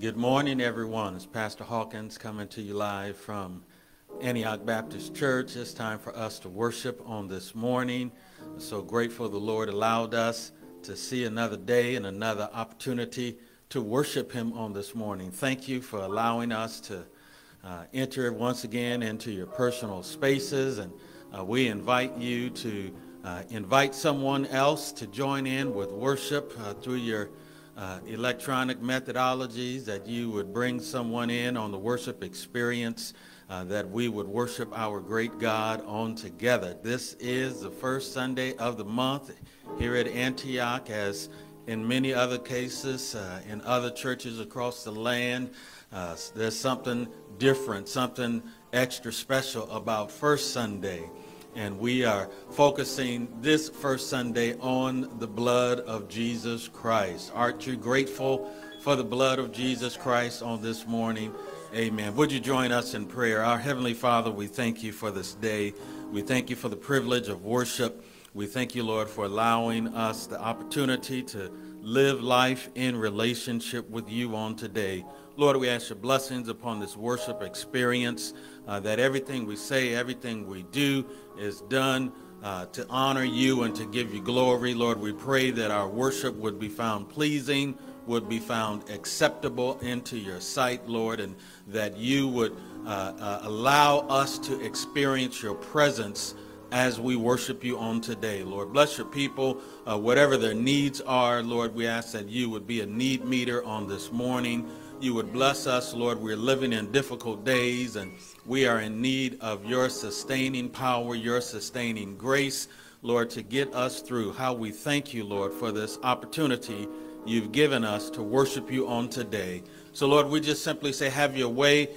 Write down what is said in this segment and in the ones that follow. Good morning, everyone. It's Pastor Hawkins coming to you live from Antioch Baptist Church. It's time for us to worship on this morning. I'm so grateful the Lord allowed us to see another day and another opportunity to worship him on this morning. Thank you for allowing us to enter once again into your personal spaces, and we invite you to invite someone else to join in with worship through your electronic methodologies, that you would bring someone in on the worship experience, that we would worship our great God on together. This is the first Sunday of the month here at Antioch. As in many other cases, in other churches across the land, there's something different, something extra special about First Sunday. And we are focusing this first Sunday on the blood of Jesus Christ. Aren't you grateful for the blood of Jesus Christ on this morning? Amen. Would you join us in prayer? Our Heavenly Father, we thank you for this day. We thank you for the privilege of worship. We thank you, Lord, for allowing us the opportunity to live life in relationship with you on today. Lord, we ask your blessings upon this worship experience, that everything we say, everything we do is done to honor you and to give you glory. Lord, we pray that our worship would be found pleasing, would be found acceptable into your sight, Lord, and that you would allow us to experience your presence as we worship you on today. Lord, bless your people, whatever their needs are. Lord, we ask that you would be a need meter on this morning. You would bless us, Lord. We're living in difficult days, and we are in need of your sustaining power, your sustaining grace, Lord, to get us through. How we thank you, Lord, for this opportunity you've given us to worship you on today. So, Lord, we just simply say, have your way,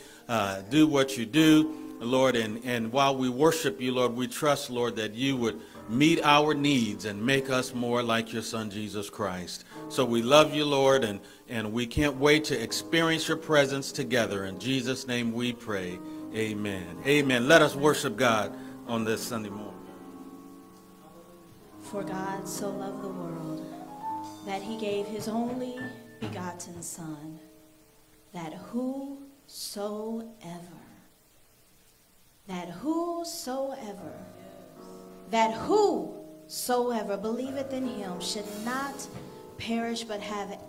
do what you do, Lord, and while we worship you, Lord, we trust, Lord, that you would meet our needs and make us more like your Son, Jesus Christ. So we love you, Lord, and we can't wait to experience your presence together. In Jesus' name we pray. Amen. Amen. Let us worship God on this Sunday morning. For God so loved the world that he gave his only begotten Son, that whosoever, that whosoever believeth in him should not perish but have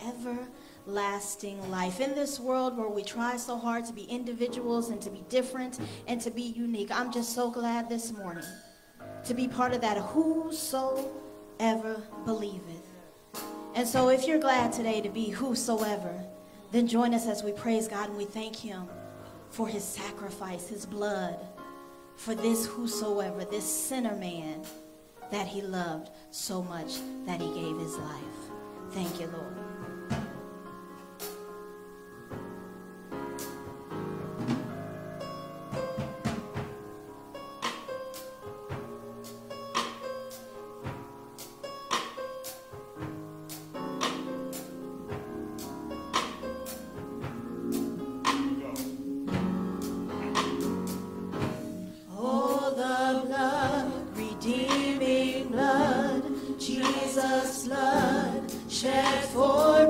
everlasting life. In this world where we try so hard to be individuals and to be different and to be unique, I'm just so glad this morning to be part of that whosoever believeth. And so if you're glad today to be whosoever, then join us as we praise God and we thank him for his sacrifice, his blood, for this whosoever, this sinner man that he loved so much that he gave his life. Thank you, Lord. Redeeming blood, Jesus' blood shed for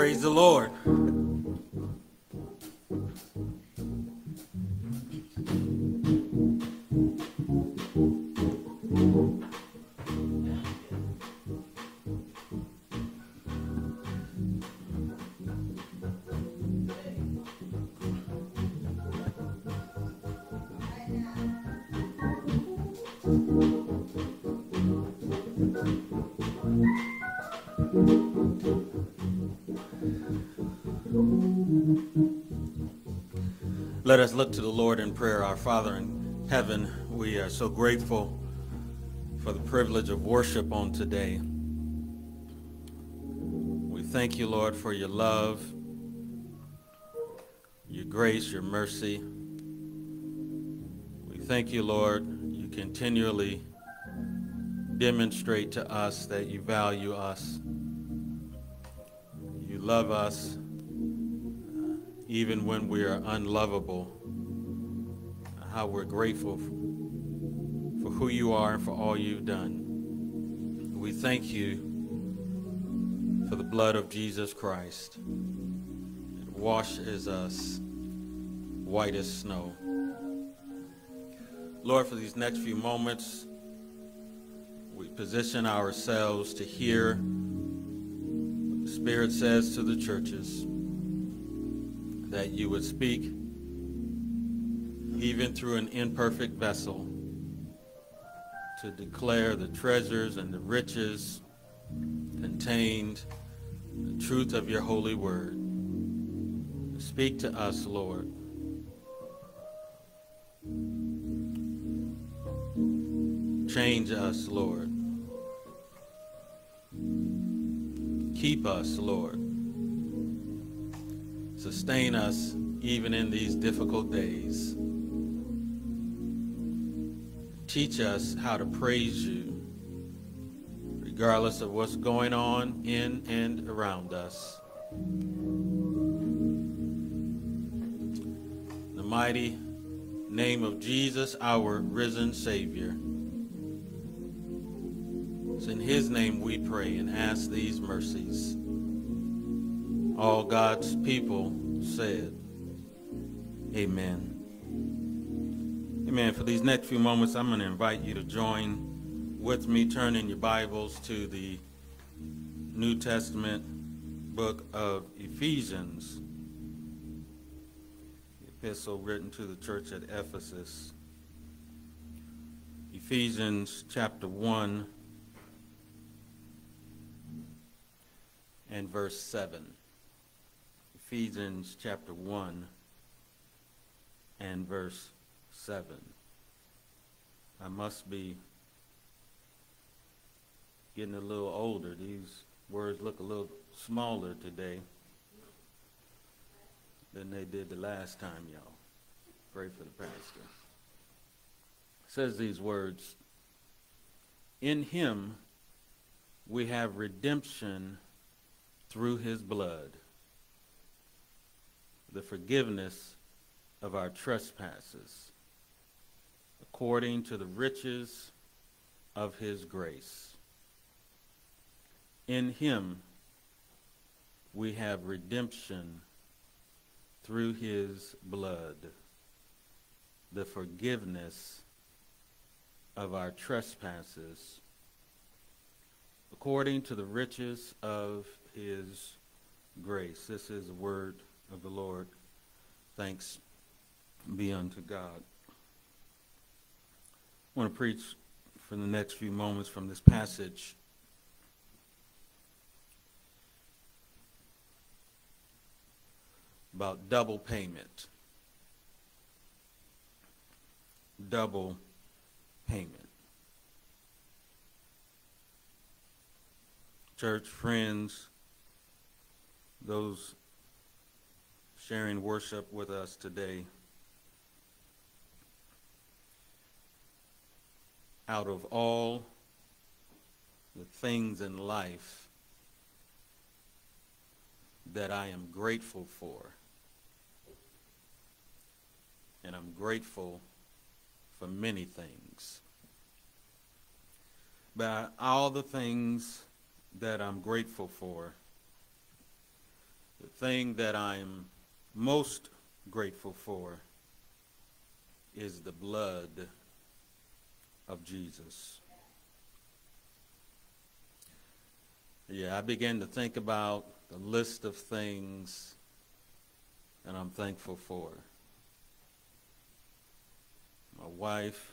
Praise the Lord. Let us look to the Lord in prayer. Our Father in heaven, we are so grateful for the privilege of worship on today. We thank you, Lord, for your love, your grace, your mercy. We thank you, Lord, you continually demonstrate to us that you value us, you love us, even when we are unlovable. How we're grateful for who you are and for all you've done. We thank you for the blood of Jesus Christ. It washes us white as snow. Lord, for these next few moments, we position ourselves to hear what the Spirit says to the churches, that you would speak even through an imperfect vessel to declare the treasures and the riches contained in the truth of your holy word. Speak to us, Lord. Change us, Lord. Keep us, Lord. Sustain us even in these difficult days. Teach us how to praise you, regardless of what's going on in and around us. In the mighty name of Jesus, our risen Savior. It's in his name we pray and ask these mercies. All God's people said, amen. Amen. For these next few moments, I'm going to invite you to join with me. Turn in your Bibles to the New Testament book of Ephesians, the epistle written to the church at Ephesus. Ephesians chapter 1 and verse 7. Ephesians chapter 1 and verse 7. I must be getting a little older. These words look a little smaller today than they did the last time, y'all. Pray for the pastor. It says these words, "In him we have redemption through his blood, the forgiveness of our trespasses, according to the riches of his grace." In him we have redemption through his blood, the forgiveness of our trespasses, according to the riches of his grace. This is the word of the Lord. Thanks be unto God. I want to preach for the next few moments from this passage. About double payment. Double payment. Church, friends, those sharing worship with us today, out of all the things in life that I am grateful for, and I'm grateful for many things, but all the things that I'm grateful for, the thing that I'm most grateful for is the blood of Jesus. Yeah, I began to think about the list of things that I'm thankful for. My wife,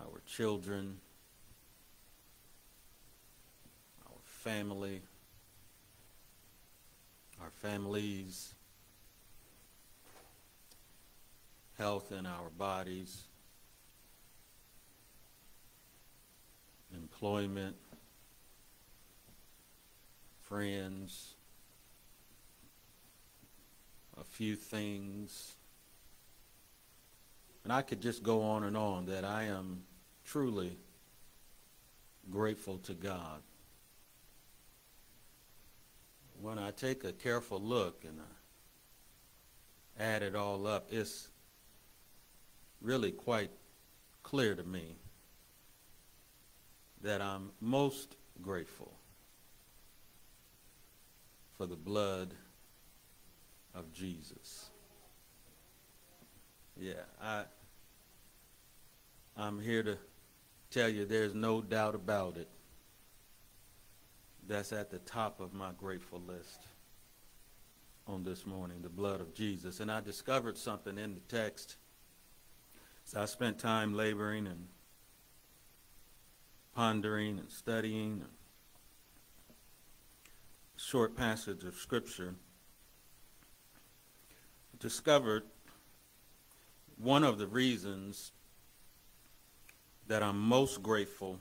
our children, our family, our families, health in our bodies, employment, friends, a few things. And I could just go on and on that I am truly grateful to God. When I take a careful look and I add it all up, it's really quite clear to me that I'm most grateful for the blood of Jesus. Yeah, I'm here to tell you there's no doubt about it. That's at the top of my grateful list on this morning, the blood of Jesus. And I discovered something in the text. So I spent time laboring and pondering and studying a short passage of Scripture. Discovered one of the reasons that I'm most grateful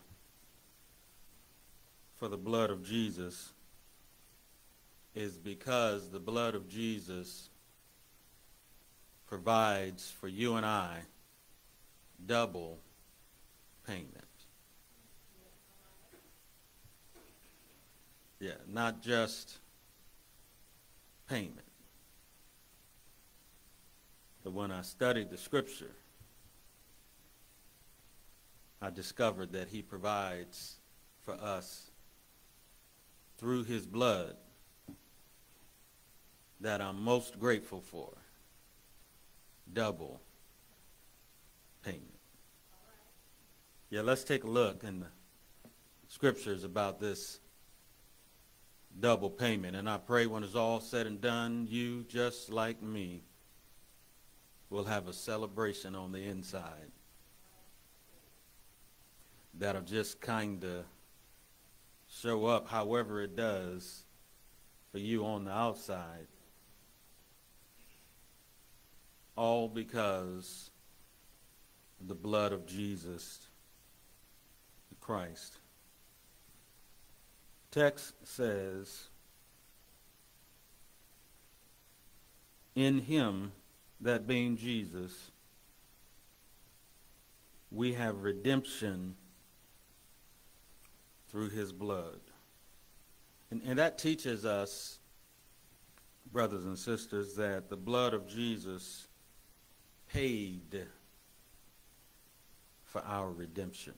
for the blood of Jesus is because the blood of Jesus provides for you and I double payment. Yeah, not just payment. But when I studied the Scripture, I discovered that he provides for us through his blood that I'm most grateful for, double payment. Yeah, let's take a look in the Scriptures about this double payment. And I pray when it's all said and done, you, just like me, we'll have a celebration on the inside that'll just kind of show up however it does for you on the outside, all because of the blood of Jesus Christ. Text says, in him, that being Jesus, we have redemption through his blood. And that teaches us, brothers and sisters, that the blood of Jesus paid for our redemption.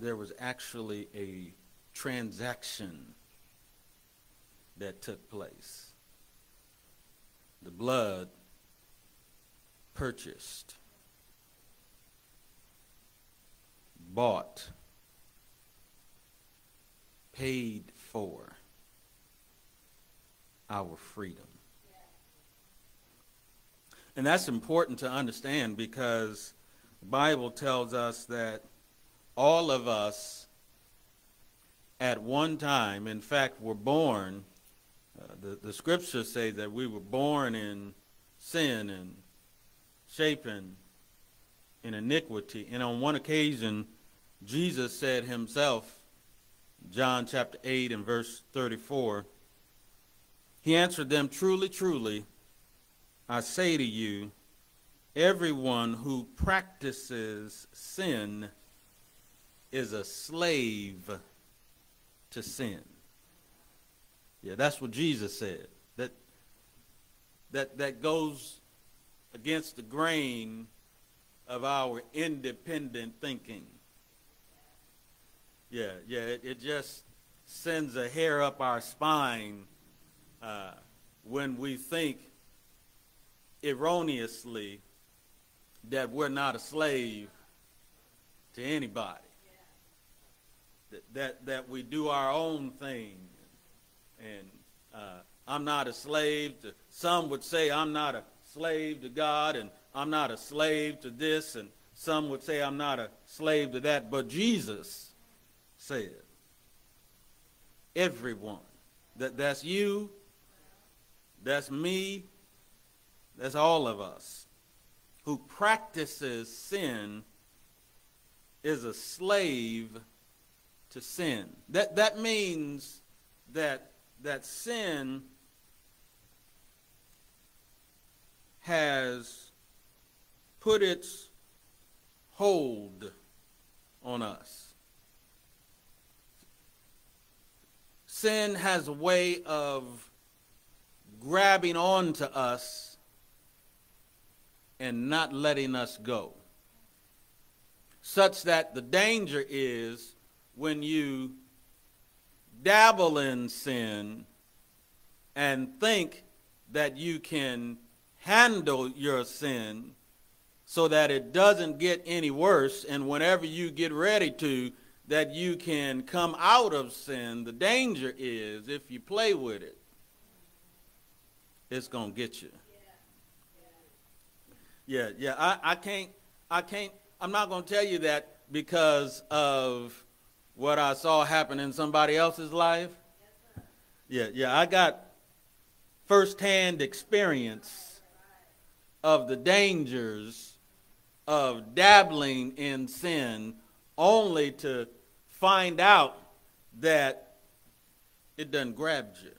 There was actually a transaction that took place. The blood purchased, bought, paid for our freedom. And that's important to understand because the Bible tells us that all of us at one time, in fact, were born. The Scriptures say that we were born in sin and shapen in iniquity. And on one occasion, Jesus said himself, John chapter 8 and verse 34, he answered them, truly, truly, I say to you, everyone who practices sin is a slave to sin. Yeah, that's what Jesus said. That goes against the grain of our independent thinking. Yeah, it just sends a hair up our spine when we think erroneously that we're not a slave to anybody, that we do our own thing. And I'm not a slave to, some would say I'm not a slave to God, and I'm not a slave to this, and some would say I'm not a slave to that. But Jesus said, everyone, that's you, that's me, that's all of us, who practices sin is a slave to sin. That means that sin has put its hold on us. Sin has a way of grabbing onto us and not letting us go, such that the danger is when you dabble in sin and think that you can handle your sin so that it doesn't get any worse, and whenever you get ready to, that you can come out of sin. The danger is if you play with it, it's going to get you. Yeah, I'm not going to tell you that because of what I saw happen in somebody else's life. Yeah, I got firsthand experience of the dangers of dabbling in sin, only to find out that it done grabbed you,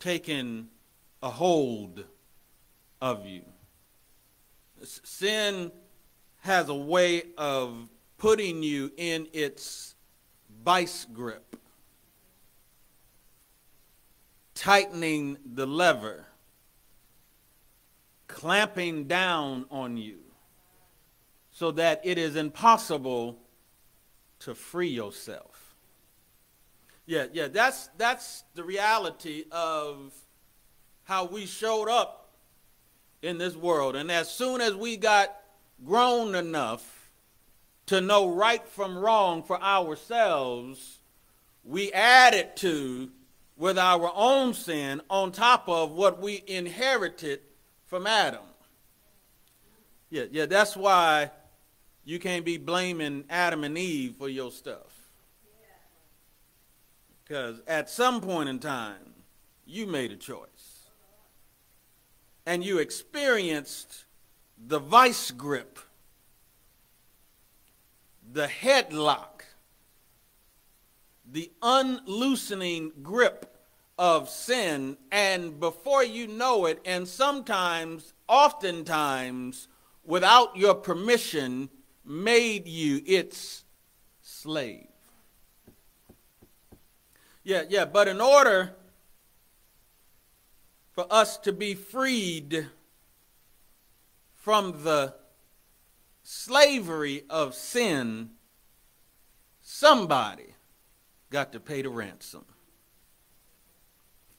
taking a hold of you. Sin has a way of putting you in its vice grip, tightening the lever, clamping down on you so that it is impossible to free yourself. Yeah, that's the reality of how we showed up in this world. And as soon as we got grown enough to know right from wrong for ourselves, we added to with our own sin on top of what we inherited from Adam. Yeah, that's why you can't be blaming Adam and Eve for your stuff, because at some point in time, you made a choice and you experienced the vice grip, the headlock, the unloosening grip of sin, and before you know it, and oftentimes, without your permission, made you its slave. Yeah, but in order for us to be freed from the slavery of sin, somebody got to pay the ransom.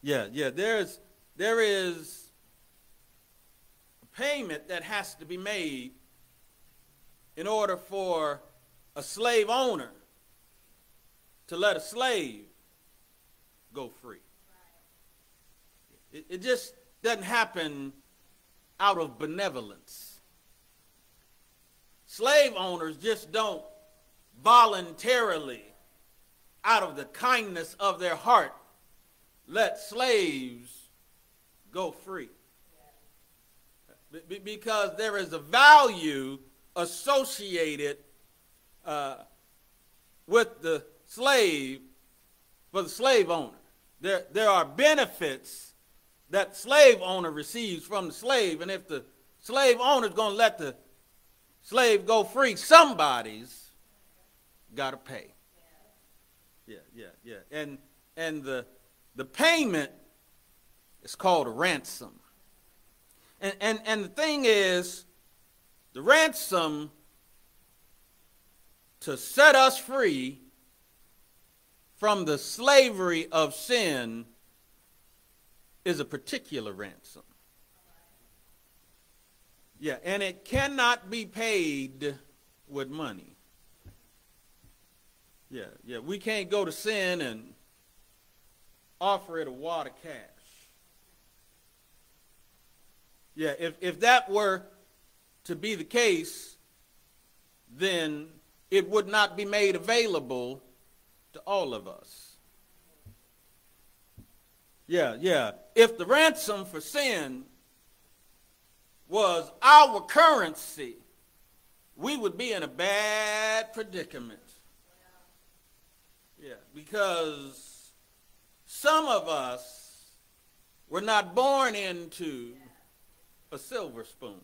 Yeah, there is a payment that has to be made in order for a slave owner to let a slave go free. It just doesn't happen out of benevolence. Slave owners just don't voluntarily, out of the kindness of their heart, let slaves go free, because there is a value associated with the slave for the slave owner. There are benefits that the slave owner receives from the slave, and if the slave owner is going to let the slave go free, somebody's got to pay. Yeah. And the payment is called a ransom. And the thing is, the ransom to set us free from the slavery of sin is a particular ransom. Yeah, and it cannot be paid with money. Yeah, we can't go to sin and offer it a wad of cash. Yeah, if that were to be the case, then it would not be made available to all of us. Yeah, if the ransom for sin was our currency, we would be in a bad predicament. Yeah, because some of us were not born into a silver spoon.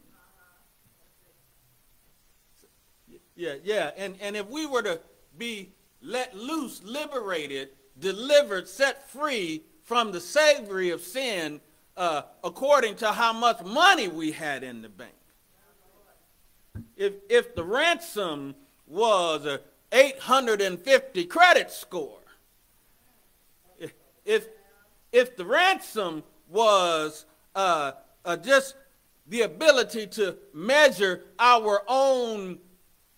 Yeah, and if we were to be let loose, liberated, delivered, set free from the slavery of sin, according to how much money we had in the bank. If the ransom was a 850 credit score, if the ransom was just the ability to measure our own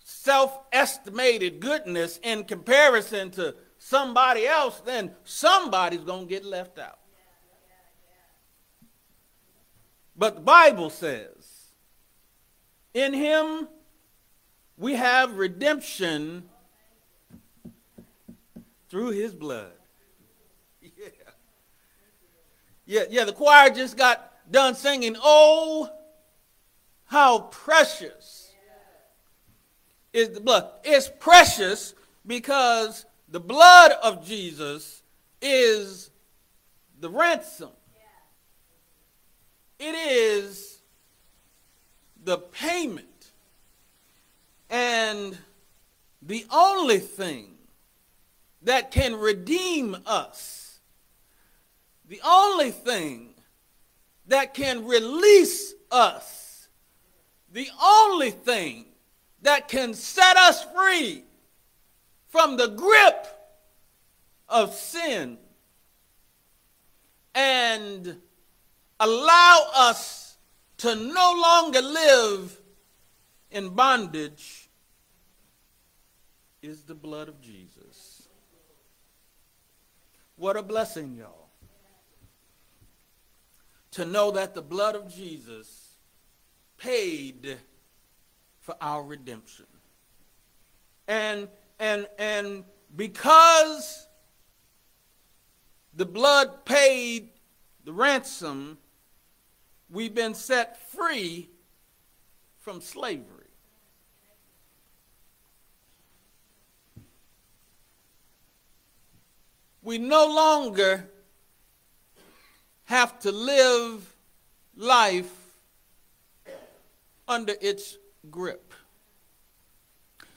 self-estimated goodness in comparison to somebody else, then somebody's going to get left out. But the Bible says, in him we have redemption through his blood. Yeah, the choir just got done singing, "Oh, how precious is the blood." It's precious because the blood of Jesus is the ransom. It is the payment. And the only thing that can redeem us, the only thing that can release us, the only thing that can set us free from the grip of sin and allow us to no longer live in bondage is the blood of Jesus. What a blessing, y'all, to know that the blood of Jesus paid for our redemption. And because the blood paid the ransom, we've been set free from slavery. We no longer have to live life under its grip.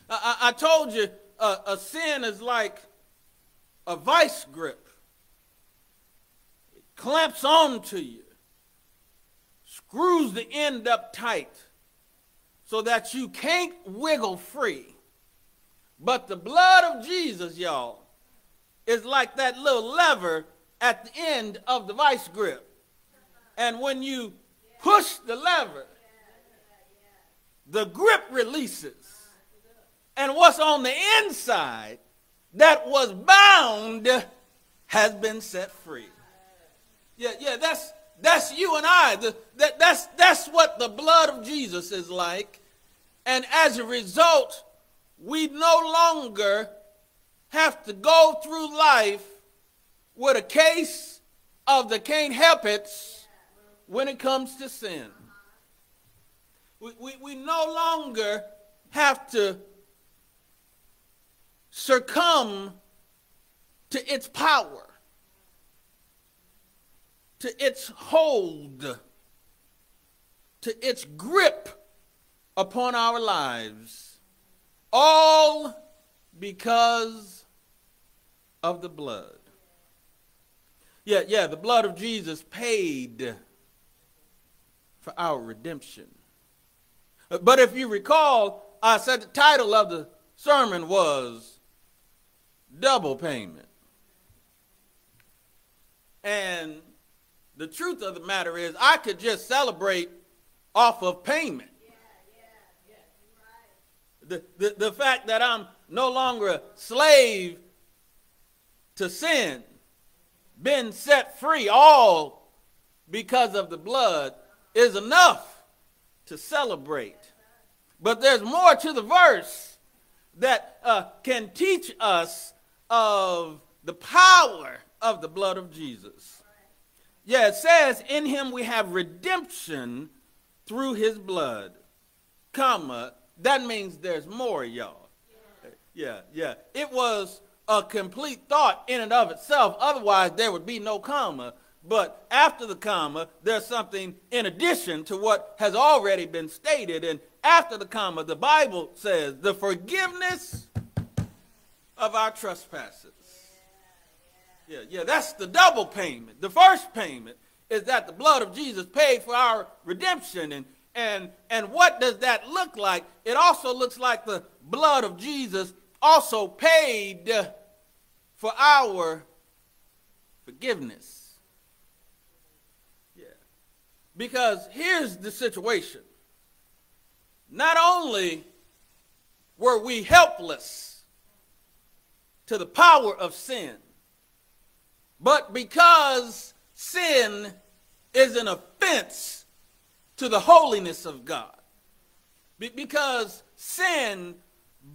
I told you a sin is like a vice grip. It clamps on to you, screws the end up tight, so that you can't wiggle free. But the blood of Jesus, y'all, is like that little lever at the end of the vice grip. And when you push the lever, the grip releases. And what's on the inside that was bound has been set free. Yeah, that's you and I. That's what the blood of Jesus is like. And as a result, we no longer have to go through life with a case of the can't help it when it comes to sin. We no longer have to succumb to its power, to its hold, to its grip upon our lives, all because of the blood. Yeah, the blood of Jesus paid for our redemption. But if you recall, I said the title of the sermon was double payment. And the truth of the matter is I could just celebrate off of payment. The fact that I'm no longer a slave to sin, been set free, all because of the blood, is enough to celebrate. But there's more to the verse that can teach us of the power of the blood of Jesus. Yeah, it says, in him we have redemption through his blood, comma, that means there's more, y'all. Yeah. It was a complete thought in and of itself. Otherwise, there would be no comma. But after the comma, there's something in addition to what has already been stated. And after the comma, the Bible says, the forgiveness of our trespasses. Yeah, that's the double payment. The first payment is that the blood of Jesus paid for our redemption. And what does that look like? It also looks like the blood of Jesus also paid for our forgiveness. Yeah. Because here's the situation. Not only were we helpless to the power of sin, but because sin is an offense to the holiness of God, because sin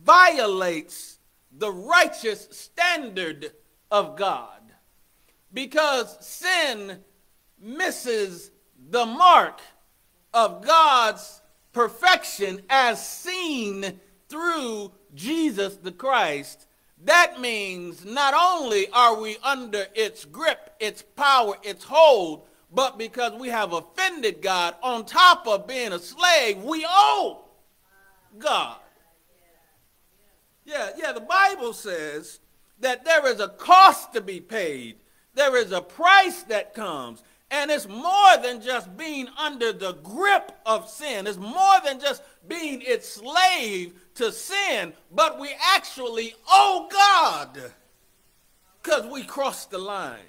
violates the righteous standard of God, because sin misses the mark of God's perfection as seen through Jesus the Christ. That means not only are we under its grip, its power, its hold, but because we have offended God, on top of being a slave, we owe God. Yeah, the Bible says that there is a cost to be paid. There is a price that comes. And it's more than just being under the grip of sin. It's more than just being its slave to sin. But we actually owe God because we crossed the line.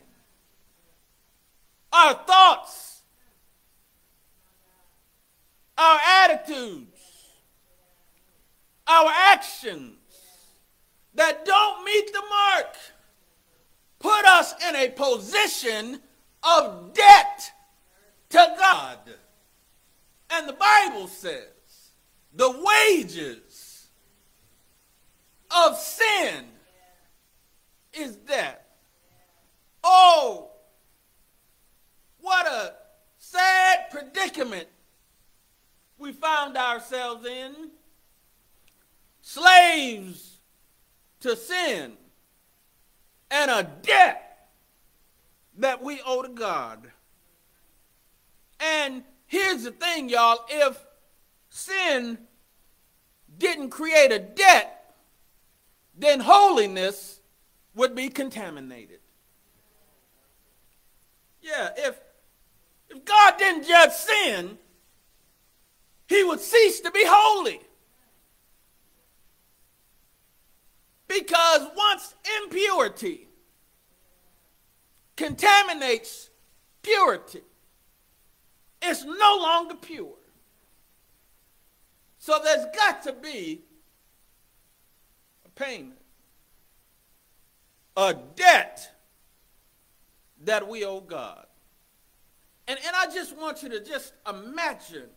Our thoughts, our attitudes, our actions that don't meet the mark put us in a position of debt to God. And the Bible says the wages of sin is death. Oh, what a sad predicament we found ourselves in. Slaves to sin and a debt that we owe to God. And here's the thing, y'all. If sin didn't create a debt, then holiness would be contaminated. Yeah, if God didn't judge sin, he would cease to be holy. Because once impurity contaminates purity, it's no longer pure. So there's got to be a payment, a debt that we owe God. And I just want you to just imagine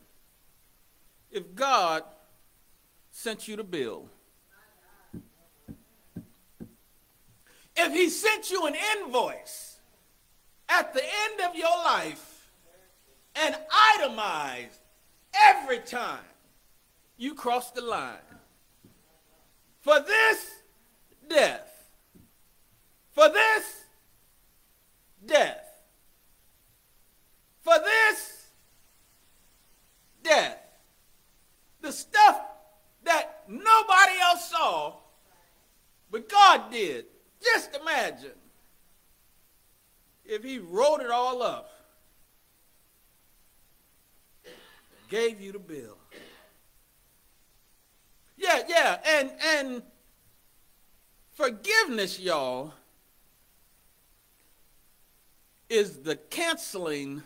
if God sent you the bill. If he sent you an invoice at the end of your life and itemized every time you cross the line. For this, death. For this, death. For this, death. The stuff that nobody else saw, but God did. Just imagine if he wrote it all up, gave you the bill. Yeah, Yeah, and forgiveness, y'all, is the canceling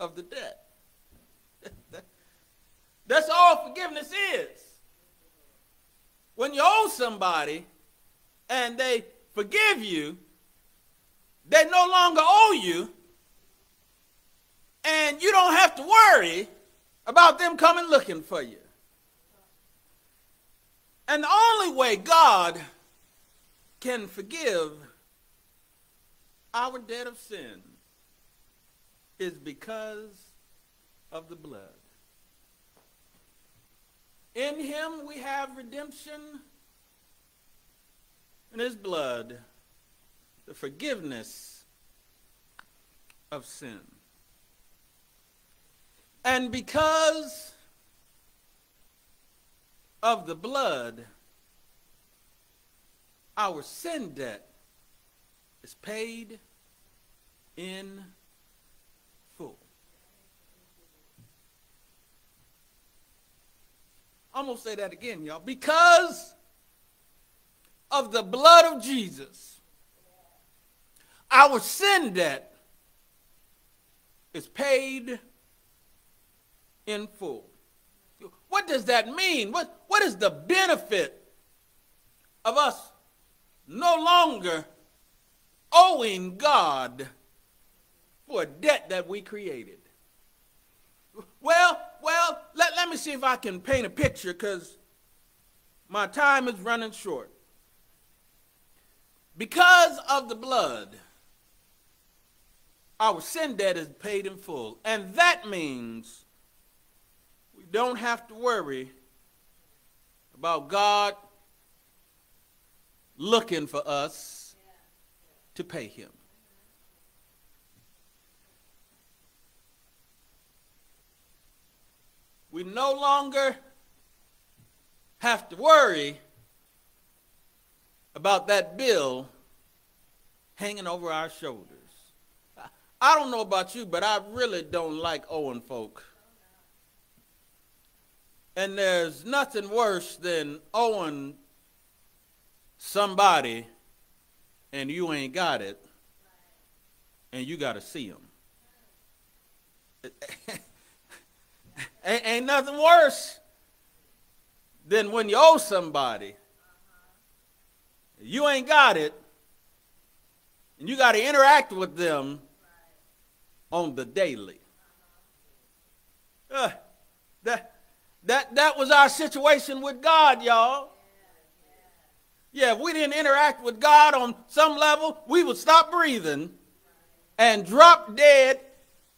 of the debt. That's all forgiveness is. When you owe somebody and they forgive you, they no longer owe you, and you don't have to worry about them coming looking for you. And the only way God can forgive our debt of sin is because of the blood. In him we have redemption, in his blood, the forgiveness of sin. And because of the blood, our sin debt is paid in full. I'm going to say that again, y'all. Because of the blood of Jesus, our sin debt is paid in full. What does that mean? What is the benefit of us no longer owing God for a debt that we created? Well, let me see if I can paint a picture, because my time is running short. Because of the blood, our sin debt is paid in full. And that means we don't have to worry about God looking for us to pay him. We no longer have to worry about that bill hanging over our shoulders. I don't know about you, but I really don't like owing folk. And there's nothing worse than owing somebody and you ain't got it, and you got to see them. Ain't nothing worse than when you owe somebody, you ain't got it, and you got to interact with them on the daily. That was our situation with God, y'all. Yeah, if we didn't interact with God on some level, we would stop breathing and drop dead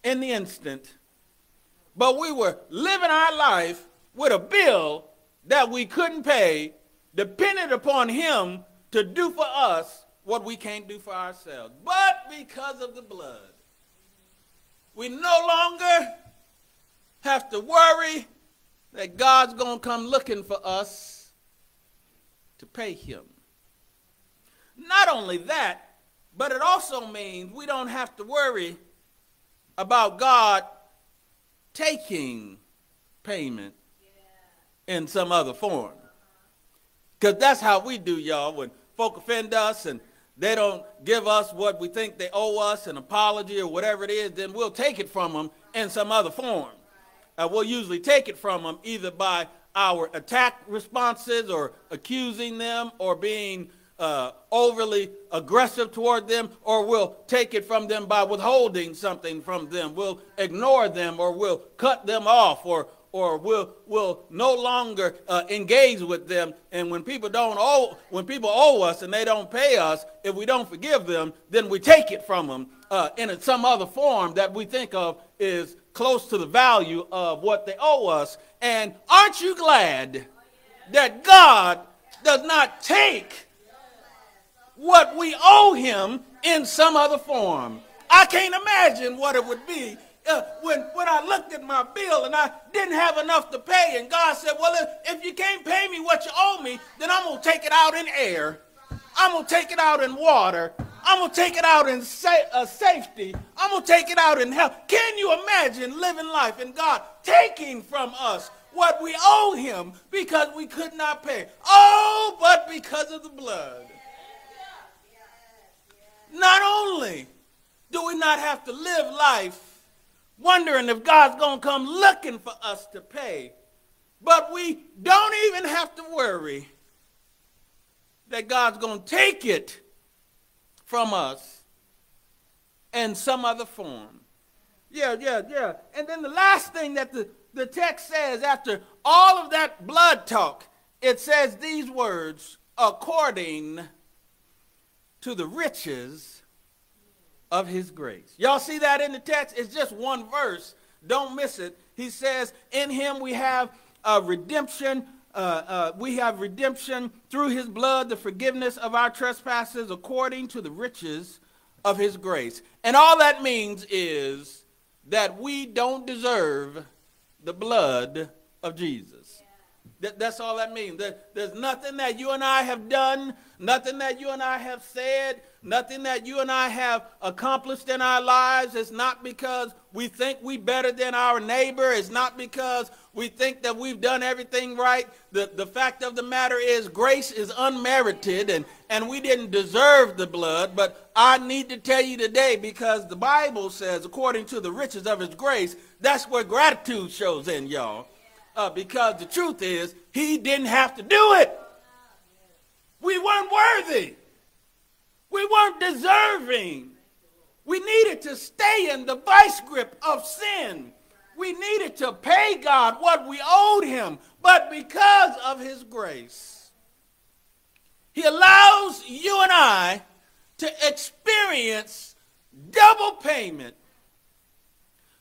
in the instant. But we were living our life with a bill that we couldn't pay, dependent upon him to do for us what we can't do for ourselves. But because of the blood, we no longer have to worry that God's going to come looking for us to pay him. Not only that, but it also means we don't have to worry about God taking payment in some other form. Because that's how we do, y'all. When folk offend us and they don't give us what we think they owe us, an apology or whatever it is, then we'll take it from them in some other form. We'll usually take it from them either by our attack responses or accusing them or being overly aggressive toward them, or we'll take it from them by withholding something from them. We'll ignore them, or we'll cut them off, or we'll no longer engage with them. And when people owe us and they don't pay us, if we don't forgive them, then we take it from them in some other form that we think of is close to the value of what they owe us. And aren't you glad that God does not take what we owe him in some other form? I can't imagine what it would be when I looked at my bill and I didn't have enough to pay, and God said, well, if you can't pay me what you owe me, then I'm going to take it out in air. I'm going to take it out in water. I'm going to take it out in safety. I'm going to take it out in health. Can you imagine living life and God taking from us what we owe him because we could not pay. Oh, but because of the blood. Not only do we not have to live life wondering if God's going to come looking for us to pay, but we don't even have to worry that God's going to take it from us in some other form. Yeah. And then the last thing that the text says after all of that blood talk, it says these words, according to the riches of his grace. Y'all see that in the text? It's just one verse. Don't miss it. He says, in him we have redemption. We have redemption through his blood, the forgiveness of our trespasses, according to the riches of his grace. And all that means is that we don't deserve the blood of Jesus. That's all that means. There's nothing that you and I have done, nothing that you and I have said, nothing that you and I have accomplished in our lives. It's not because we think we're better than our neighbor. It's not because we think that we've done everything right. The fact of the matter is grace is unmerited, and we didn't deserve the blood. But I need to tell you today, because the Bible says, according to the riches of his grace, that's where gratitude shows in, y'all. Because the truth is, he didn't have to do it. We weren't worthy. We weren't deserving. We needed to stay in the vice grip of sin. We needed to pay God what we owed him. But because of his grace, he allows you and I to experience double payment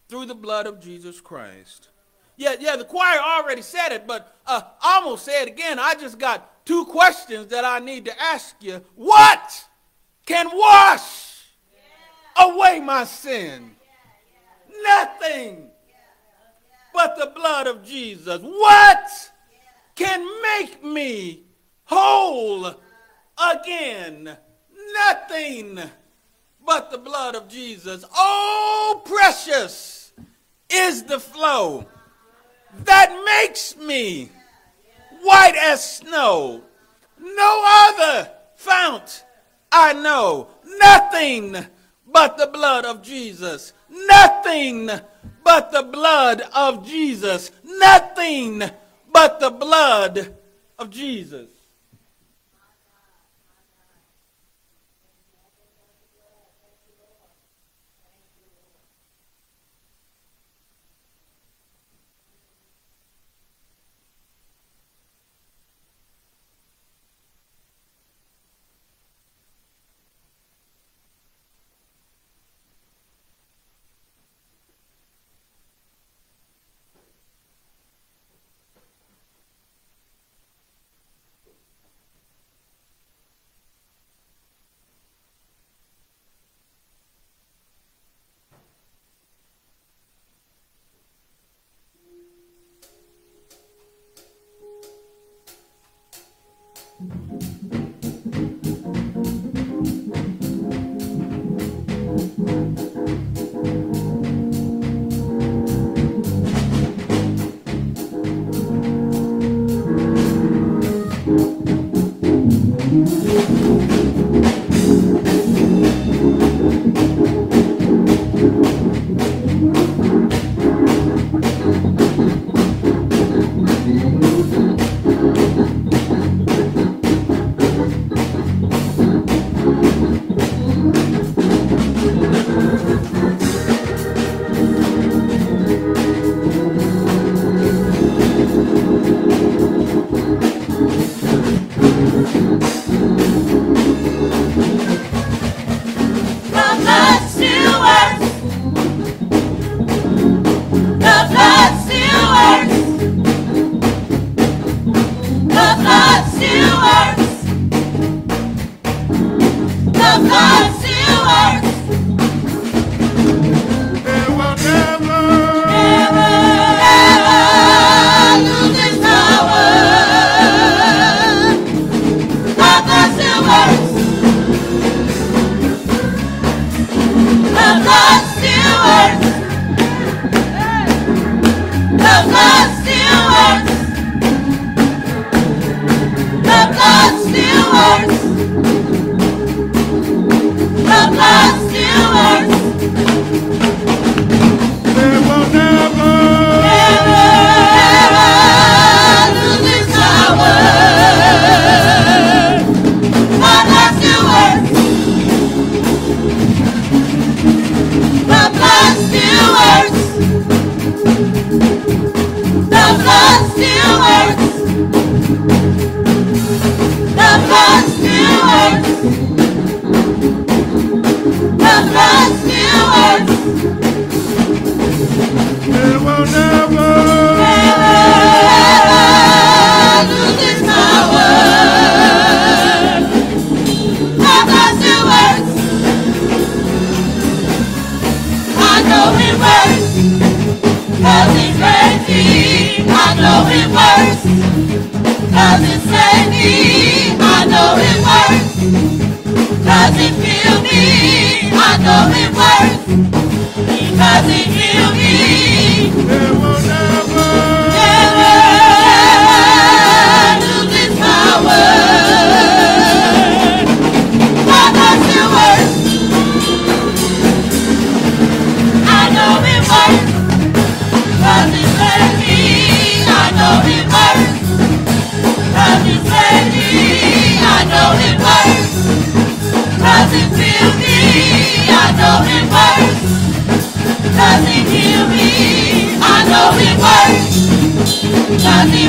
through the blood of Jesus Christ. Yeah, the choir already said it, but I'm going to say it again. I just got two questions that I need to ask you. What can wash away my sin? Nothing but the blood of Jesus. What can make me whole again? Nothing but the blood of Jesus. Oh, precious is the flow that makes me white as snow. No other fount I know. Nothing but the blood of Jesus. Nothing but the blood of Jesus. Nothing but the blood of Jesus. The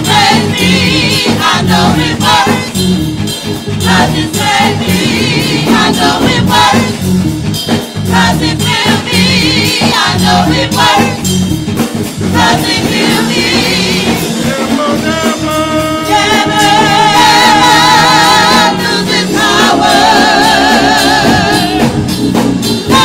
made me, I know it works. Cause it made me, I know it works. Cause it healed me, I know it works. Cause it healed me. Never lose its power. Come back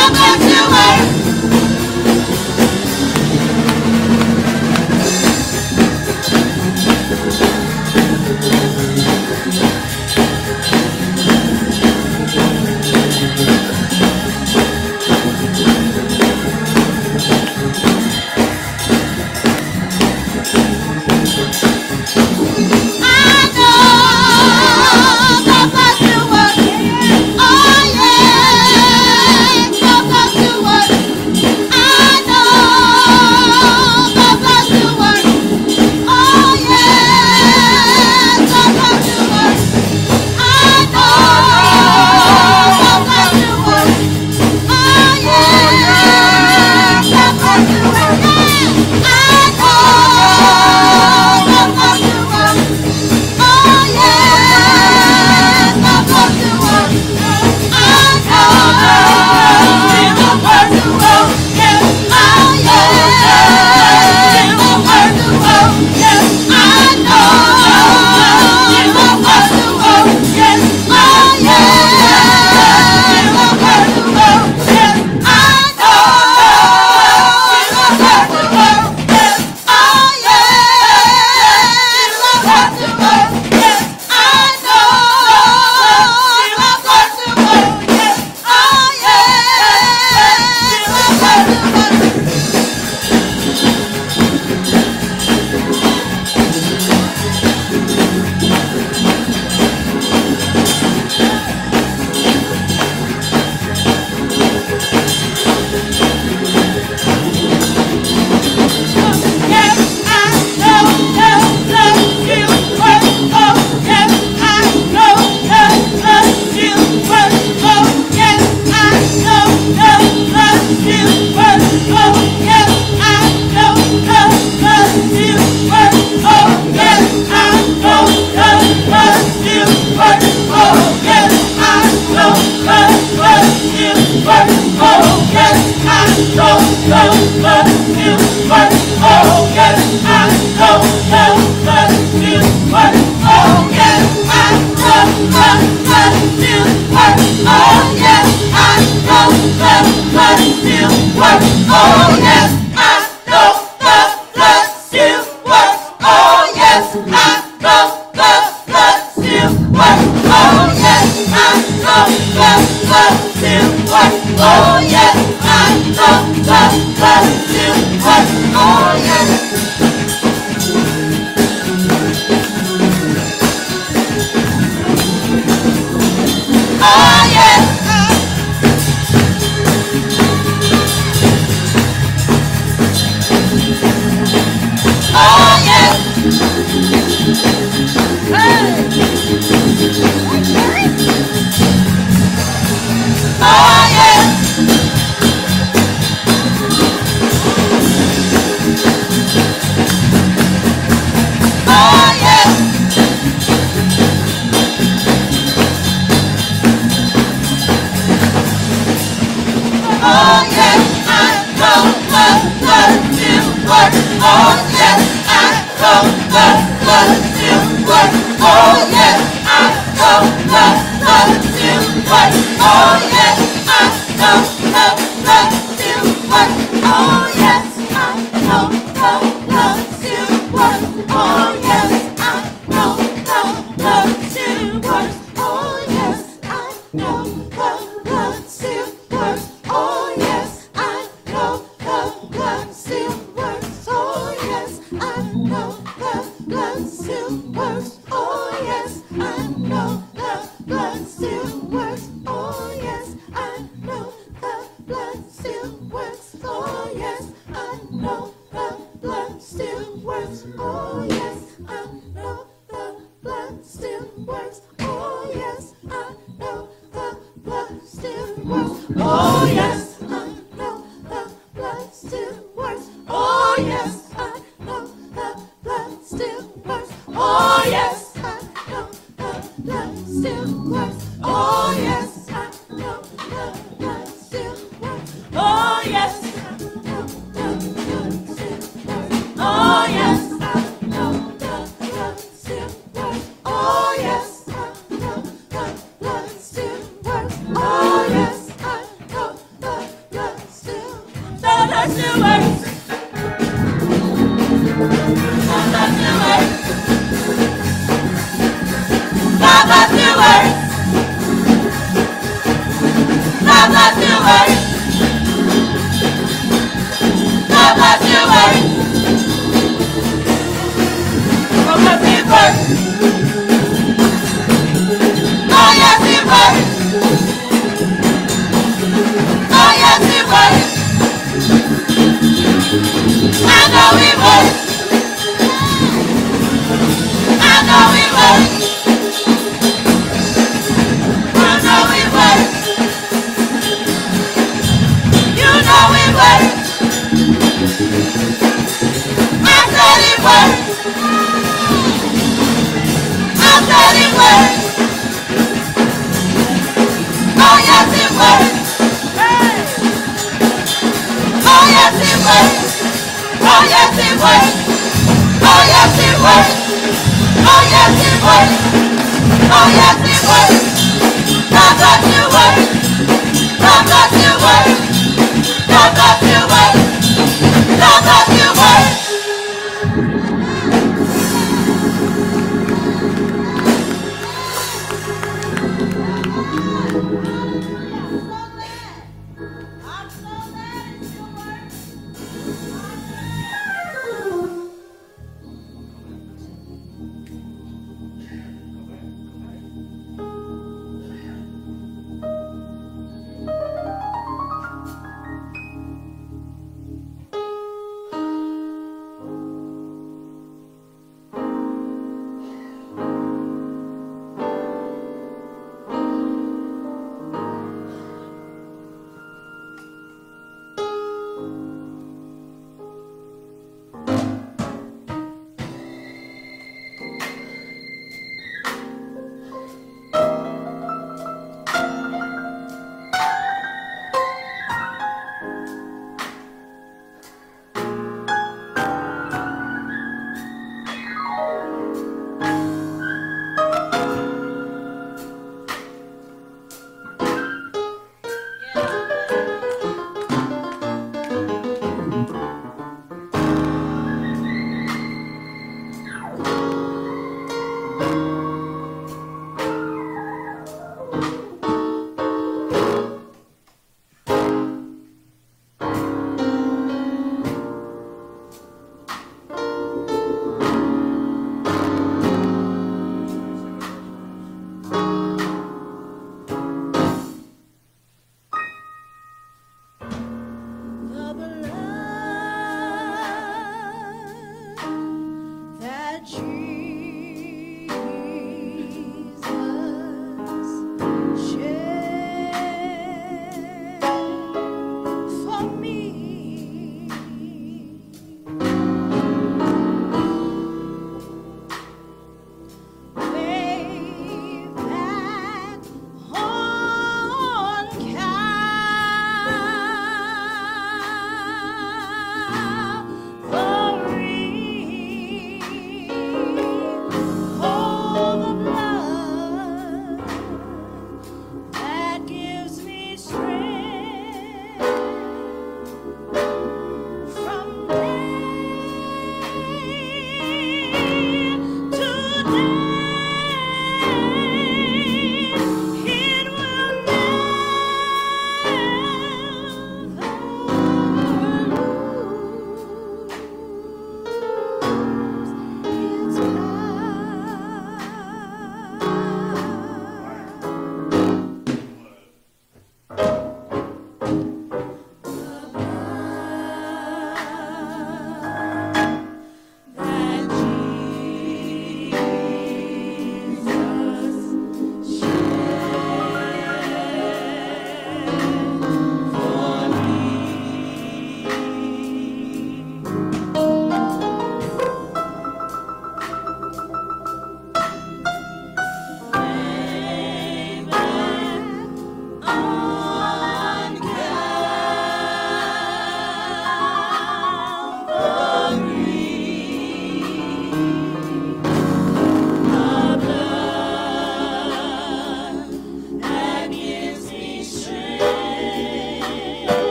to work.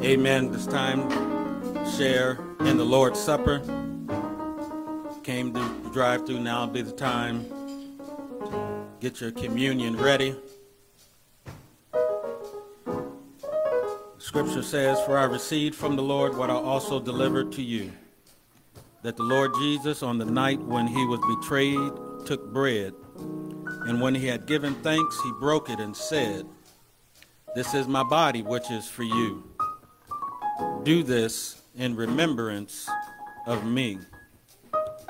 Amen. This time, share in the Lord's Supper. Came to the drive-thru. Now will be the time. Get your communion ready. Scripture says, "For I received from the Lord what I also delivered to you, that the Lord Jesus, on the night when he was betrayed, took bread, and when he had given thanks, he broke it and said, 'This is my body, which is for you. Do this in remembrance of me.'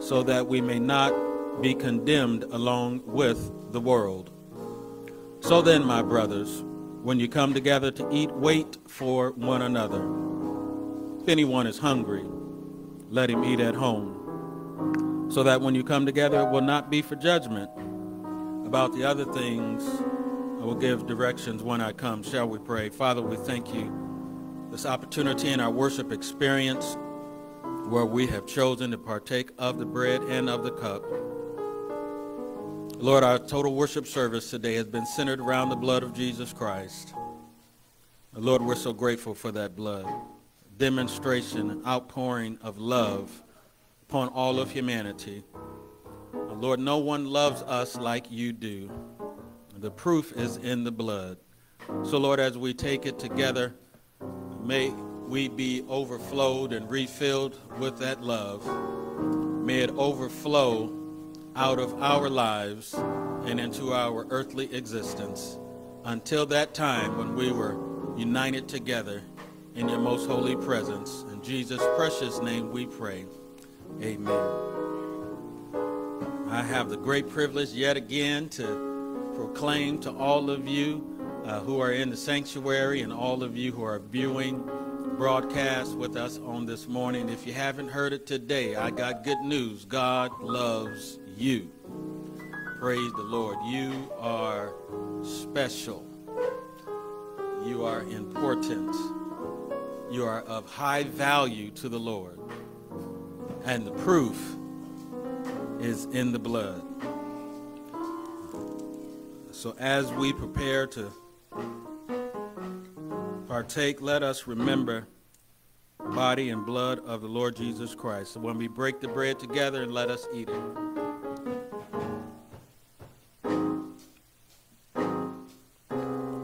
so that we may not be condemned along with the world. So then, my brothers, when you come together to eat, wait for one another. If anyone is hungry, let him eat at home, so that when you come together, it will not be for judgment. About the other things, I will give directions when I come." Shall we pray? Father, we thank you this opportunity in our worship experience where we have chosen to partake of the bread and of the cup. Lord, our total worship service today has been centered around the blood of Jesus Christ. Lord, we're so grateful for that blood. Demonstration, outpouring of love upon all of humanity. Lord, no one loves us like you do. The proof is in the blood. So, Lord, as we take it together, may we be overflowed and refilled with that love. May it overflow out of our lives and into our earthly existence until that time when we were united together in your most holy presence. In Jesus' precious name we pray. Amen. I have the great privilege yet again to proclaim to all of you who are in the sanctuary and all of you who are viewing broadcast with us on this morning. If you haven't heard it today, I got good news. God loves you. Praise the Lord. You are special. You are important. You are of high value to the Lord. And the proof is in the blood. So as we prepare to partake, let us remember body and blood of the Lord Jesus Christ. So when we break the bread together, and let us eat it.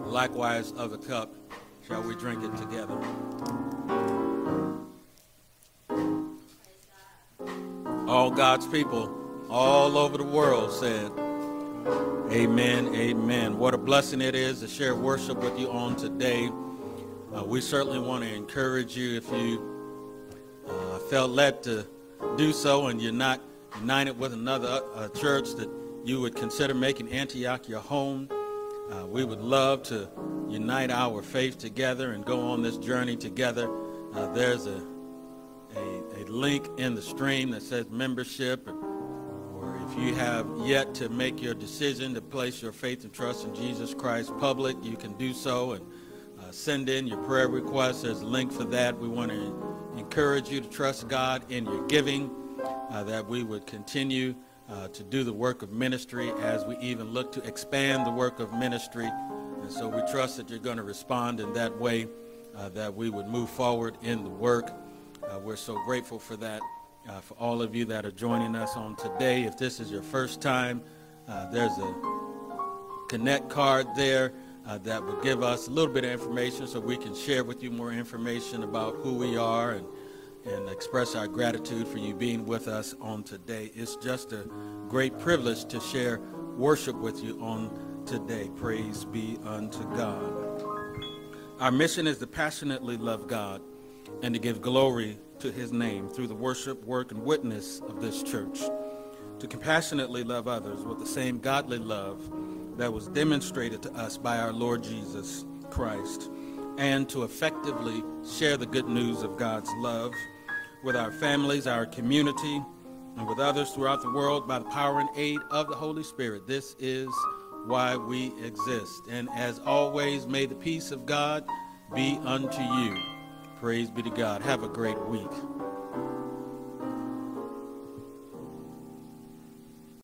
Likewise of the cup, shall we drink it together? All God's people all over the world said, amen, amen. What a blessing it is to share worship with you on today. We certainly want to encourage you if you felt led to do so and you're not united with another church, that you would consider making Antioch your home. We would love to unite our faith together and go on this journey together. There's a link in the stream that says membership, or if you have yet to make your decision to place your faith and trust in Jesus Christ public, you can do so and send in your prayer requests. There's a link for that. We want to encourage you to trust God in your giving, that we would continue to do the work of ministry as we even look to expand the work of ministry. And so we trust that you're going to respond in that way, that we would move forward in the work. We're so grateful for that, for all of you that are joining us on today. If this is your first time, there's a Connect card there that will give us a little bit of information so we can share with you more information about who we are and express our gratitude for you being with us on today. It's just a great privilege to share worship with you on today. Praise be unto God. Our mission is to passionately love God and to give glory to his name through the worship, work, and witness of this church, to compassionately love others with the same godly love that was demonstrated to us by our Lord Jesus Christ, and to effectively share the good news of God's love with our families, our community, and with others throughout the world by the power and aid of the Holy Spirit. This is why we exist. And as always, may the peace of God be unto you. Praise be to God. Have a great week.